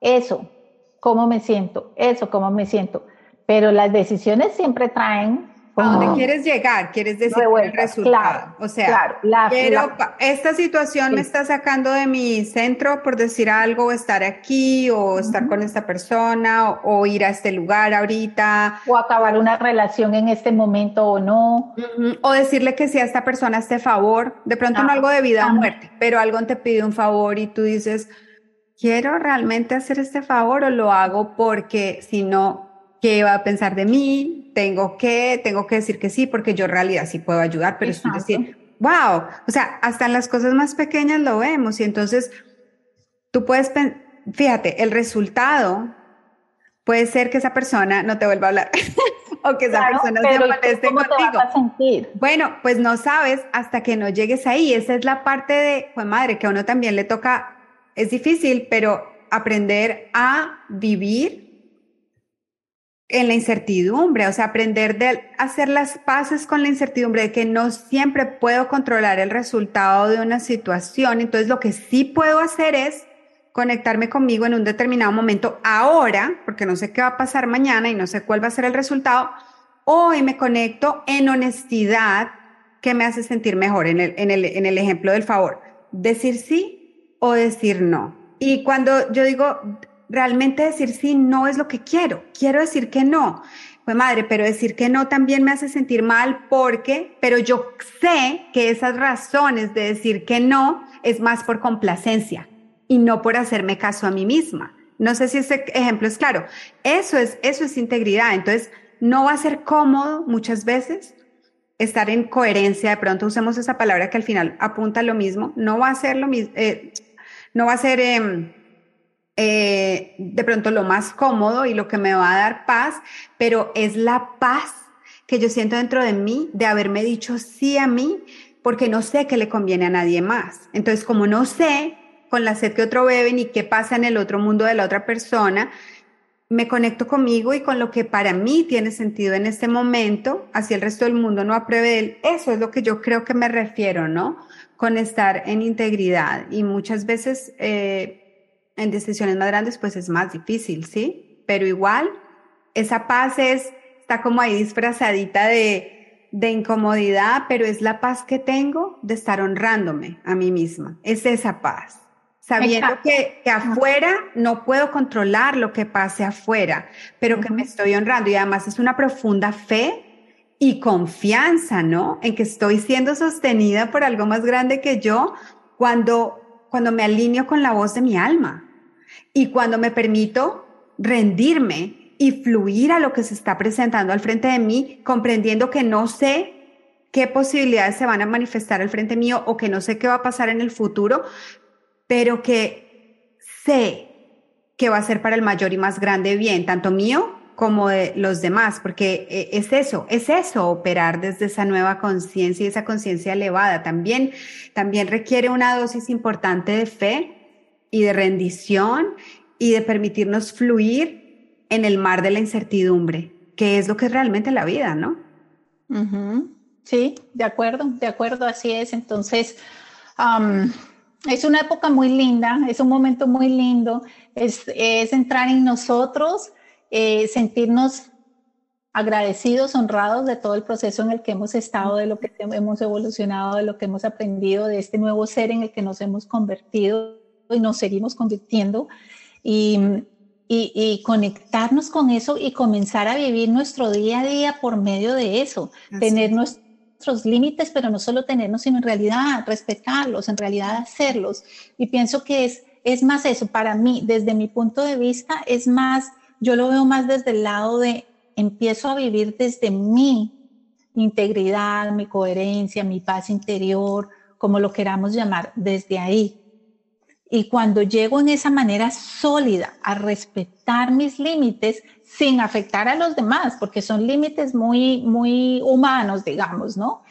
eso... ¿Cómo me siento? Eso, ¿cómo me siento? Pero las decisiones siempre traen... ¿A dónde quieres llegar? ¿Quieres decir el resultado? Claro, o sea, claro, la, quiero, la, esta situación sí. me está sacando de mi centro por decir algo, o estar aquí, o uh-huh. estar con esta persona, o, o ir a este lugar ahorita. O acabar una relación en este momento o no. Uh-huh. O decirle que sí a esta persona, este favor. De pronto ah, no algo de vida ah, o muerte, pero algo te pide un favor y tú dices... ¿Quiero realmente hacer este favor o lo hago porque si no, qué va a pensar de mí? Tengo que, tengo que decir que sí, porque yo en realidad sí puedo ayudar, pero es decir, wow, o sea, hasta en las cosas más pequeñas lo vemos y entonces tú puedes, pen- fíjate, el resultado puede ser que esa persona no te vuelva a hablar o que esa claro, persona se moleste ¿cómo contigo? Te vas a sentir? Bueno, pues no sabes hasta que no llegues ahí, esa es la parte de, pues madre, que a uno también le toca. Es difícil, pero aprender a vivir en la incertidumbre, o sea, aprender de hacer las paces con la incertidumbre, de que no siempre puedo controlar el resultado de una situación. Entonces, lo que sí puedo hacer es conectarme conmigo en un determinado momento ahora, porque no sé qué va a pasar mañana y no sé cuál va a ser el resultado. Hoy me conecto en honestidad, que me hace sentir mejor en el, en el, en el ejemplo del favor. Decir sí. O decir no. Y cuando yo digo, realmente decir sí no es lo que quiero, quiero decir que no. Pues madre, pero decir que no también me hace sentir mal porque, pero yo sé que esas razones de decir que no es más por complacencia y no por hacerme caso a mí misma. No sé si ese ejemplo es claro. Eso es, eso es integridad. Entonces, no va a ser cómodo muchas veces estar en coherencia. De pronto usemos esa palabra que al final apunta a lo mismo. No va a ser lo mismo. Eh, No va a ser eh, eh, de pronto lo más cómodo y lo que me va a dar paz, pero es la paz que yo siento dentro de mí de haberme dicho sí a mí, porque no sé qué le conviene a nadie más. Entonces, como no sé con la sed que otro bebe ni qué pasa en el otro mundo de la otra persona, me conecto conmigo y con lo que para mí tiene sentido en este momento, así el resto del mundo no apruebe de él. Eso es lo que yo creo que me refiero, ¿no? Con estar en integridad. Y muchas veces eh, en decisiones más grandes pues es más difícil, ¿sí? Pero igual esa paz es, está como ahí disfrazadita de, de incomodidad, pero es la paz que tengo de estar honrándome a mí misma. Es esa paz. Sabiendo que, que afuera no puedo controlar lo que pase afuera, pero que me estoy honrando. Y además es una profunda fe y confianza, ¿no? En que estoy siendo sostenida por algo más grande que yo cuando, cuando me alineo con la voz de mi alma. Y cuando me permito rendirme y fluir a lo que se está presentando al frente de mí, comprendiendo que no sé qué posibilidades se van a manifestar al frente mío o que no sé qué va a pasar en el futuro, pero que sé que va a ser para el mayor y más grande bien, tanto mío como de los demás, porque es eso, es eso, operar desde esa nueva conciencia y esa conciencia elevada. También, también requiere una dosis importante de fe y de rendición y de permitirnos fluir en el mar de la incertidumbre, que es lo que es realmente la vida, ¿no? Uh-huh. Sí, de acuerdo, de acuerdo, así es. Entonces... Um... es una época muy linda, es un momento muy lindo, es, es entrar en nosotros, eh, sentirnos agradecidos, honrados de todo el proceso en el que hemos estado, de lo que hemos evolucionado, de lo que hemos aprendido, de este nuevo ser en el que nos hemos convertido y nos seguimos convirtiendo, y, y, y conectarnos con eso y comenzar a vivir nuestro día a día por medio de eso. Así. Tener nuestro nuestros límites, pero no solo tenerlos, sino en realidad respetarlos, en realidad hacerlos. Y pienso que es, es más eso, para mí, desde mi punto de vista, es más, yo lo veo más desde el lado de, empiezo a vivir desde mi integridad, mi coherencia, mi paz interior, como lo queramos llamar, desde ahí. Y cuando llego en esa manera sólida a respetar mis límites sin afectar a los demás, porque son límites muy, muy humanos, digamos, ¿no?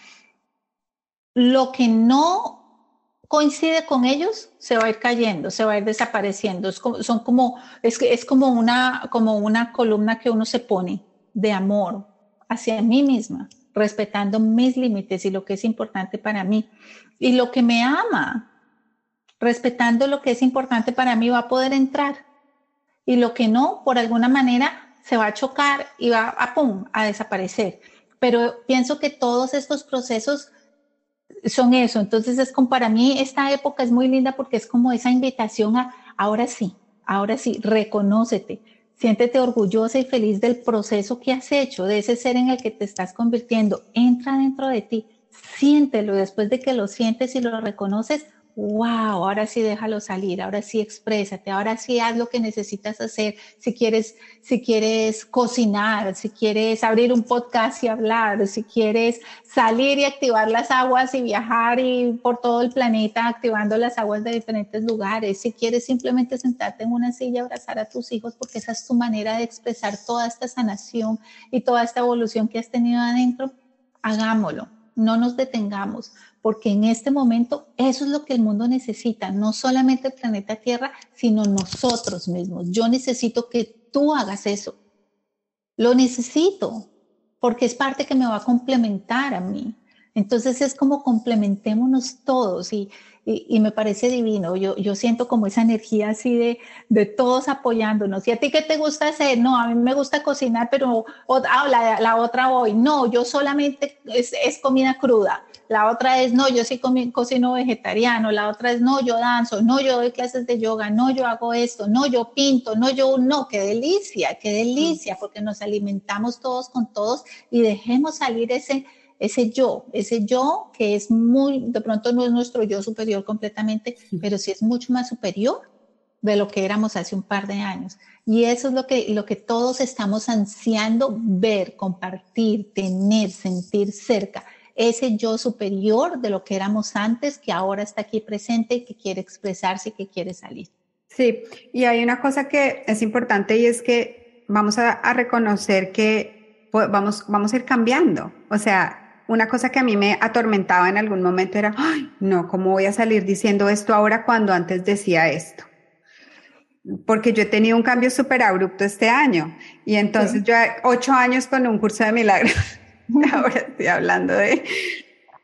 Lo que no coincide con ellos se va a ir cayendo, se va a ir desapareciendo. Es como, son como, es, es como, una, como una columna que uno se pone de amor hacia mí misma, respetando mis límites y lo que es importante para mí. Y lo que me ama, respetando lo que es importante para mí, va a poder entrar, y lo que no, por alguna manera se va a chocar y va a pum, a desaparecer. Pero pienso que todos estos procesos son eso. Entonces es como, para mí esta época es muy linda porque es como esa invitación a ahora sí, ahora sí, reconócete, siéntete orgullosa y feliz del proceso que has hecho, de ese ser en el que te estás convirtiendo. Entra dentro de ti, siéntelo, y después de que lo sientes y lo reconoces, wow, ahora sí déjalo salir, ahora sí exprésate, ahora sí haz lo que necesitas hacer. Si quieres, si quieres cocinar, si quieres abrir un podcast y hablar, si quieres salir y activar las aguas y viajar y por todo el planeta activando las aguas de diferentes lugares, si quieres simplemente sentarte en una silla y abrazar a tus hijos, porque esa es tu manera de expresar toda esta sanación y toda esta evolución que has tenido adentro, hagámoslo. No nos detengamos, porque en este momento eso es lo que el mundo necesita, no solamente el planeta Tierra, sino nosotros mismos. Yo necesito que tú hagas eso. Lo necesito, porque es parte que me va a complementar a mí. Entonces es como complementémonos todos, y, y, y me parece divino. Yo, yo siento como esa energía así de, de todos apoyándonos. ¿Y a ti qué te gusta hacer? No, a mí me gusta cocinar, pero oh, la, la otra voy. No, yo solamente es, es comida cruda. La otra es, no, yo sí comi- cocino vegetariano. La otra es, no, yo danzo. No, yo doy clases de yoga. No, yo hago esto. No, yo pinto. No, yo no. ¡Qué delicia! ¡Qué delicia! Porque nos alimentamos todos con todos y dejemos salir ese... Ese yo, ese yo que es muy, de pronto no es nuestro yo superior completamente, pero sí es mucho más superior de lo que éramos hace un par de años. Y eso es lo que, lo que todos estamos ansiando ver, compartir, tener, sentir cerca. Ese yo superior de lo que éramos antes, que ahora está aquí presente y que quiere expresarse y que quiere salir. Sí, y hay una cosa que es importante y es que vamos a, a reconocer que vamos, vamos a ir cambiando. O sea, una cosa que a mí me atormentaba en algún momento era, ay, no, ¿cómo voy a salir diciendo esto ahora cuando antes decía esto? Porque yo he tenido un cambio súper abrupto este año y entonces sí. Yo ocho años con un curso de milagros, ahora estoy hablando de,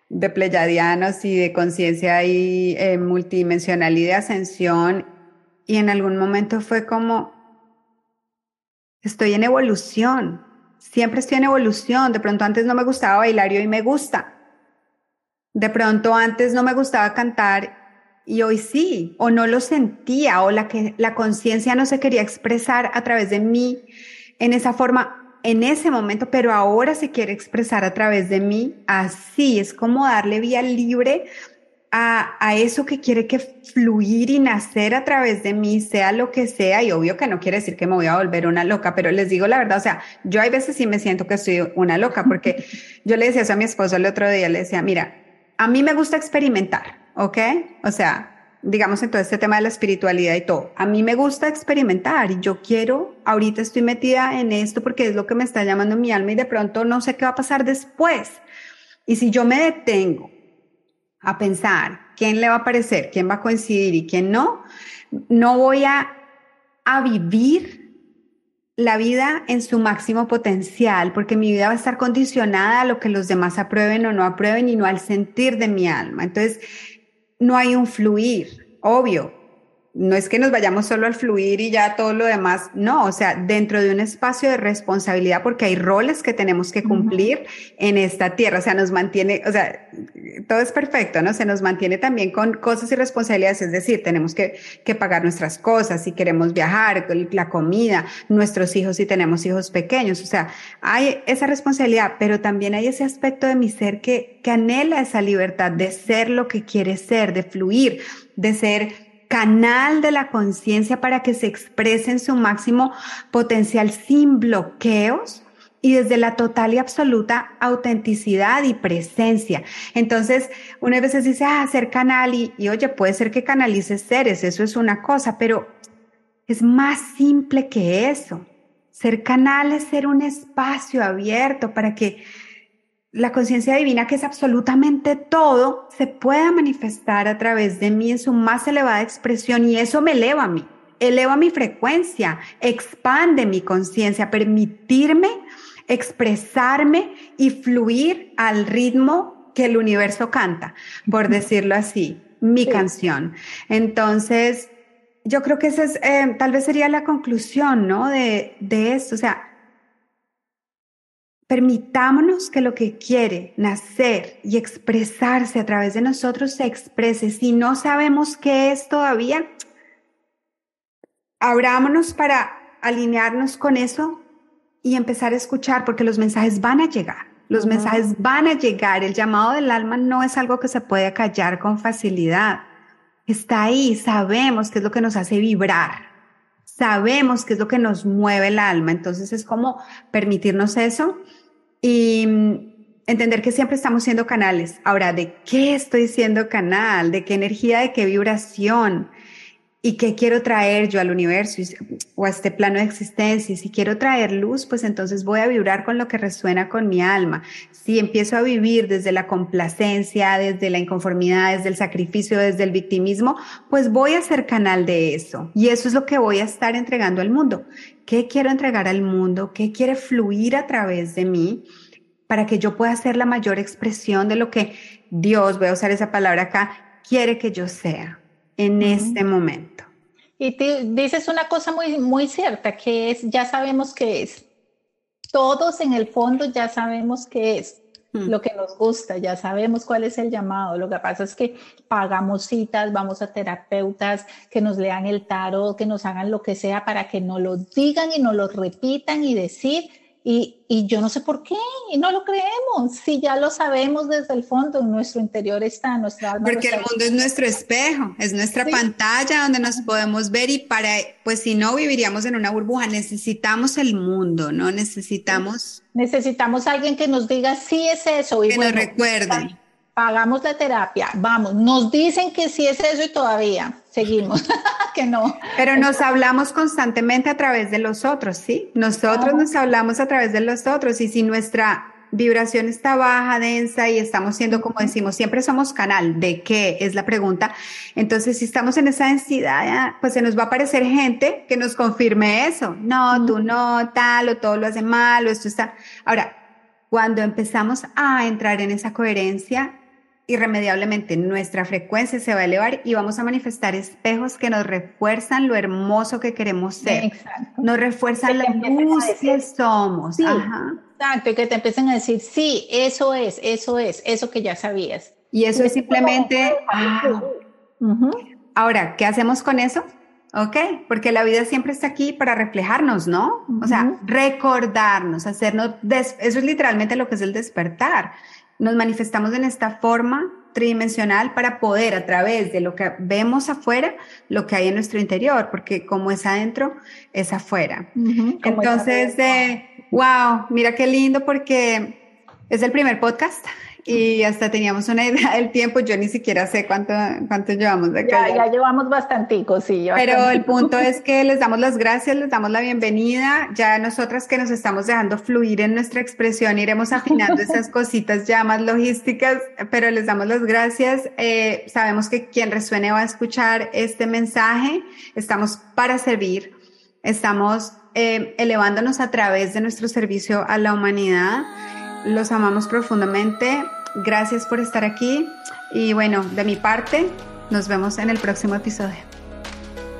de pleyadianos y de conciencia y eh, multidimensional y de ascensión, y en algún momento fue como, estoy en evolución, siempre estoy en evolución, de pronto antes no me gustaba bailar y hoy me gusta, de pronto antes no me gustaba cantar y hoy sí, o no lo sentía, o la, que, la conciencia no se quería expresar a través de mí en esa forma, en ese momento, pero ahora se quiere expresar a través de mí, así es como darle vía libre a, a eso que quiere que fluir y nacer a través de mí, sea lo que sea, y obvio que no quiere decir que me voy a volver una loca, pero les digo la verdad, o sea, yo hay veces sí me siento que soy una loca, porque yo le decía eso a mi esposo el otro día, le decía, mira, a mí me gusta experimentar, ¿ok? O sea, digamos en todo este tema de la espiritualidad y todo. A mí me gusta experimentar y yo quiero, ahorita estoy metida en esto porque es lo que me está llamando mi alma y de pronto no sé qué va a pasar después. Y si yo me detengo a pensar quién le va a parecer, quién va a coincidir y quién no, no voy a, a vivir la vida en su máximo potencial, porque mi vida va a estar condicionada a lo que los demás aprueben o no aprueben y no al sentir de mi alma. Entonces, no hay un fluir, obvio. No es que nos vayamos solo al fluir y ya todo lo demás, no, o sea, dentro de un espacio de responsabilidad, porque hay roles que tenemos que cumplir uh-huh. en esta tierra, o sea, nos mantiene, o sea, todo es perfecto, ¿no? Se nos mantiene también con cosas y responsabilidades, es decir, tenemos que, que pagar nuestras cosas, si queremos viajar, la comida, nuestros hijos si tenemos hijos pequeños, o sea, hay esa responsabilidad, pero también hay ese aspecto de mi ser que, que anhela esa libertad de ser lo que quiere ser, de fluir, de ser canal de la conciencia para que se exprese en su máximo potencial sin bloqueos y desde la total y absoluta autenticidad y presencia. Entonces, una vez se dice, ah, ser canal, y, y oye, puede ser que canalices seres, eso es una cosa, pero es más simple que eso. Ser canal es ser un espacio abierto para que la conciencia divina, que es absolutamente todo, se pueda manifestar a través de mí en su más elevada expresión, y eso me eleva a mí, eleva mi frecuencia, expande mi conciencia, permitirme expresarme y fluir al ritmo que el universo canta, por decirlo así, mi sí. canción. Entonces, yo creo que esa es, eh, tal vez sería la conclusión, ¿no? De, de esto, o sea, permitámonos que lo que quiere nacer y expresarse a través de nosotros se exprese. Si no sabemos qué es todavía, abrámonos para alinearnos con eso y empezar a escuchar, porque los mensajes van a llegar. Los uh-huh. mensajes van a llegar. El llamado del alma no es algo que se puede acallar con facilidad. Está ahí, sabemos qué es lo que nos hace vibrar. Sabemos qué es lo que nos mueve el alma, entonces es como permitirnos eso y entender que siempre estamos siendo canales. Ahora, ¿de qué estoy siendo canal? ¿De qué energía? ¿De qué vibración? ¿Y qué quiero traer yo al universo o a este plano de existencia? Y si quiero traer luz, pues entonces voy a vibrar con lo que resuena con mi alma. Si empiezo a vivir desde la complacencia, desde la inconformidad, desde el sacrificio, desde el victimismo, pues voy a ser canal de eso. Y eso es lo que voy a estar entregando al mundo. ¿Qué quiero entregar al mundo? ¿Qué quiere fluir a través de mí para que yo pueda ser la mayor expresión de lo que Dios, voy a usar esa palabra acá, quiere que yo sea en uh-huh. este momento? Y te dices una cosa muy, muy cierta, que es, ya sabemos qué es. Todos en el fondo ya sabemos qué es uh-huh. lo que nos gusta, ya sabemos cuál es el llamado. Lo que pasa es que pagamos citas, vamos a terapeutas, que nos lean el tarot, que nos hagan lo que sea para que nos lo digan y nos lo repitan y decir. Y, y yo no sé por qué, y no lo creemos, si ya lo sabemos desde el fondo, en nuestro interior está, nuestra alma. Porque el mundo es nuestro espejo, es nuestra sí. pantalla donde nos podemos ver, y para, pues si no viviríamos en una burbuja, necesitamos el mundo, ¿no? Necesitamos... Necesitamos alguien que nos diga, sí es eso. Y que bueno, nos recuerde. Pagamos la terapia, vamos, nos dicen que sí es eso y todavía... seguimos, que no. Pero nos hablamos constantemente a través de los otros, ¿sí? Nosotros ah. nos hablamos a través de los otros, y si nuestra vibración está baja, densa, y estamos siendo, como decimos, siempre somos canal, ¿de qué? Es la pregunta. Entonces, si estamos en esa densidad, pues se nos va a aparecer gente que nos confirme eso. No, tú no, tal, o todo lo hace mal, o esto está... Ahora, cuando empezamos a entrar en esa coherencia, irremediablemente nuestra frecuencia se va a elevar y vamos a manifestar espejos que nos refuerzan lo hermoso que queremos ser. Exacto. Nos refuerzan la luz que somos. Sí. Ajá. Exacto, y que te empiecen a decir, sí, eso es, eso es, eso que ya sabías. Y eso y es simplemente... Ah. Uh-huh. Ahora, ¿qué hacemos con eso? Ok, porque la vida siempre está aquí para reflejarnos, ¿no? Uh-huh. O sea, recordarnos, hacernos... Des- eso es literalmente lo que es el despertar. Nos manifestamos en esta forma tridimensional para poder, a través de lo que vemos afuera, lo que hay en nuestro interior, porque como es adentro, es afuera. Uh-huh. Entonces, eh, wow, mira qué lindo, porque es el primer podcast y hasta teníamos una idea del tiempo. Yo ni siquiera sé cuánto, cuánto llevamos de acá. Ya, ya llevamos bastantico, sí. Bastantico. Pero el punto es que les damos las gracias, les damos la bienvenida. Ya nosotras que nos estamos dejando fluir en nuestra expresión, iremos afinando esas cositas ya más logísticas, pero les damos las gracias. Eh, sabemos que quien resuene va a escuchar este mensaje. Estamos para servir, estamos eh, elevándonos a través de nuestro servicio a la humanidad. Los amamos profundamente. Gracias por estar aquí. Y bueno, de mi parte, nos vemos en el próximo episodio.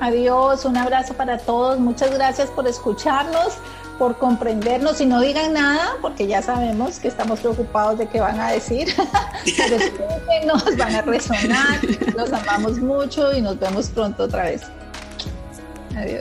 Adiós, un abrazo para todos. Muchas gracias por escucharnos, por comprendernos. Y no digan nada, porque ya sabemos que estamos preocupados de qué van a decir. Pero escúchenos, van a resonar. Los amamos mucho y nos vemos pronto otra vez. Adiós.